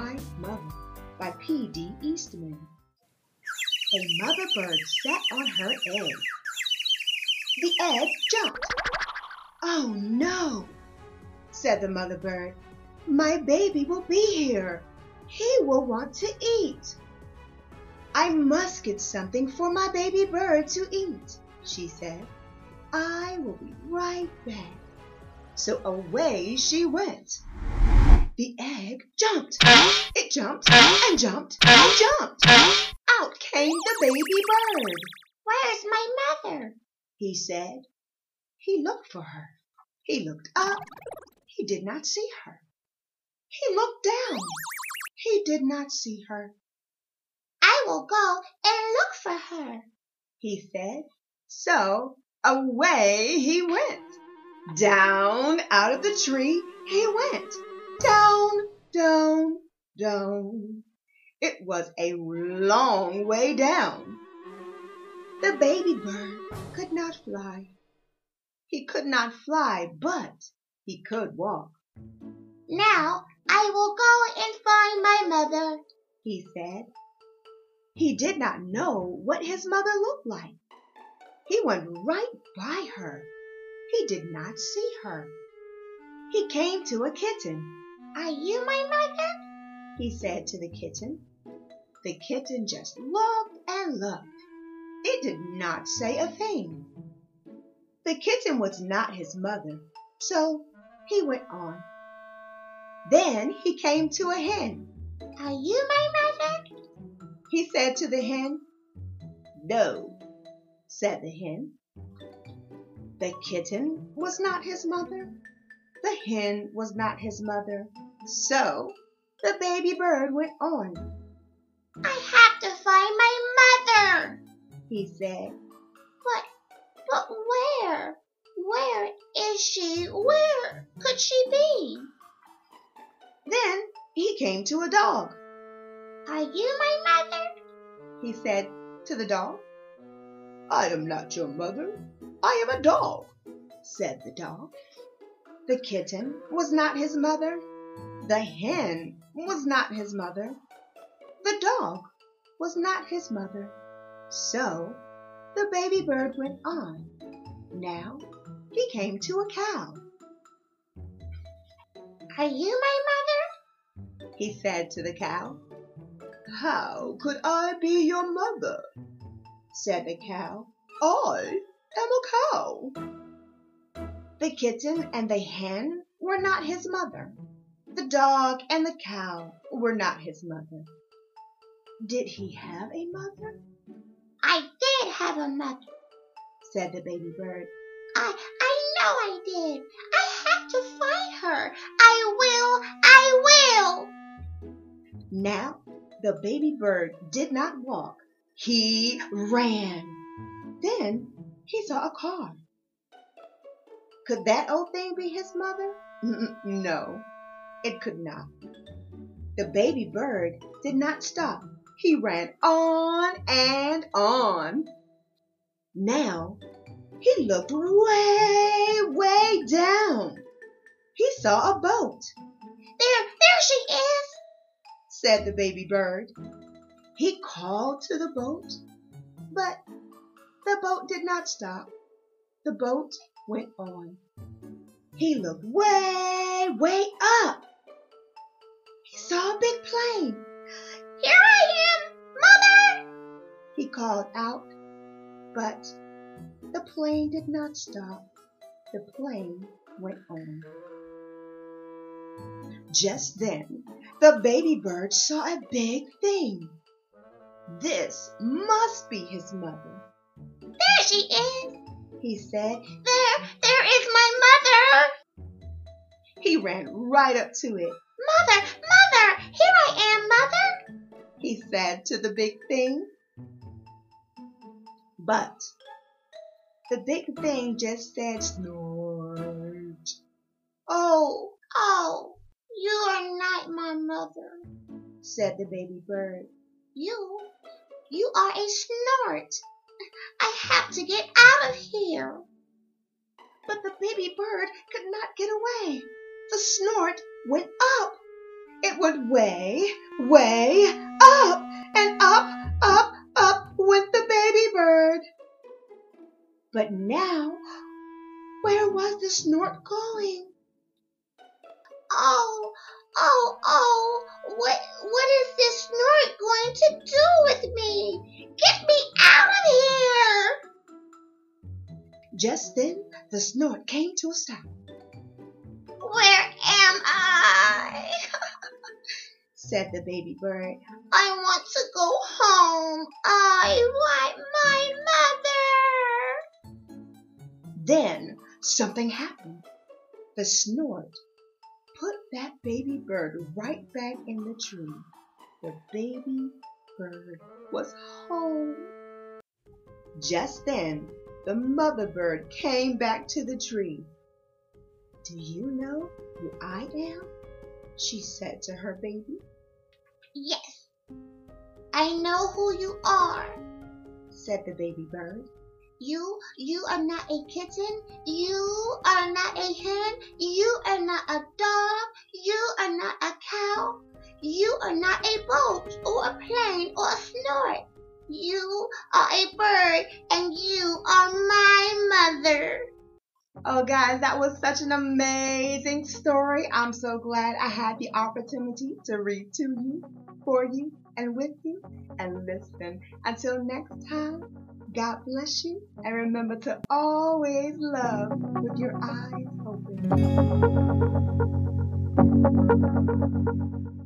My Mother by P.D. Eastman. A mother bird sat on her egg. The egg jumped. "Oh no," said the mother bird. "My baby will be here. He will want to eat. I must get something for my baby bird to eat," she said. "I will be right back." So away she went. The egg jumped. It jumped and jumped and jumped. Out came the baby bird. "Where's my mother?" he said. He looked for her. He looked up. He did not see her. He looked down. He did not see her. "I will go and look for her," he said. So away he went. Down out of the tree he went. Down, down, down. It was a long way down. The baby bird could not fly. He could not fly, but he could walk. "Now I will go and find my mother," he said. He did not know what his mother looked like. He went right by her. He did not see her. He came to a kitten. "Are you my mother?" he said to the kitten. The kitten just looked and looked. It did not say a thing. The kitten was not his mother, so he went on. Then he came to a hen. "Are you my mother?" he said to the hen. "No," said the hen. The kitten was not his mother. The hen was not his mother, so the baby bird went on. "I have to find my mother," he said. But where? Where is she? Where could she be?" Then he came to a dog. "Are you my mother?" he said to the dog. "I am not your mother. I am a dog," said the dog. The kitten was not his mother. The hen was not his mother. The dog was not his mother. So the baby bird went on. Now he came to a cow. "Are you my mother?" he said to the cow. "How could I be your mother?" said the cow. "I am a cow." The kitten and the hen were not his mother. The dog and the cow were not his mother. Did he have a mother? "I did have a mother," said the baby bird. I know I did. I have to find her. I will. Now the baby bird did not walk. He ran. Then he saw a car. Could that old thing be his mother? No, it could not. The baby bird did not stop. He ran on and on. Now he looked way, way down. He saw a boat. There she is," said the baby bird. He called to the boat, but the boat did not stop. The boat went on. He looked way, way up. He saw a big plane. "Here I am, Mother!" he called out. But the plane did not stop. The plane went on. Just then, the baby bird saw a big thing. This must be his mother. "There she is," he said. There is my mother." He ran right up to it. Mother, here I am, Mother," he said to the big thing. But the big thing just said, "Snort." Oh, "You are not my mother," said the baby bird. You are a snort. I have to get out of here." But the baby bird could not get away. The snort went up. It would way, way up, and up, up, up went the baby bird. But now, where was the snort going? Oh, what is this snort going to do with me? Get me out of here! Just then, the snort came to a stop. Where am I? said the baby bird. I want to go home. I want my mother. Then something happened. The snort put that baby bird right back in the tree. The baby bird was home. Just then, the mother bird came back to the tree. Do you know who I am? She said to her baby. Yes, I know who you are, said the baby bird. You are not a kitten, you are not a hen, you are not a dog, you are not a cow, you are not a boat or a plane or a snort. You are a bird and you are my mother. Oh guys, that was such an amazing story. I'm so glad I had the opportunity to read to you, for you, and with you, and listen. Until next time, God bless you, and remember to always love with your eyes open.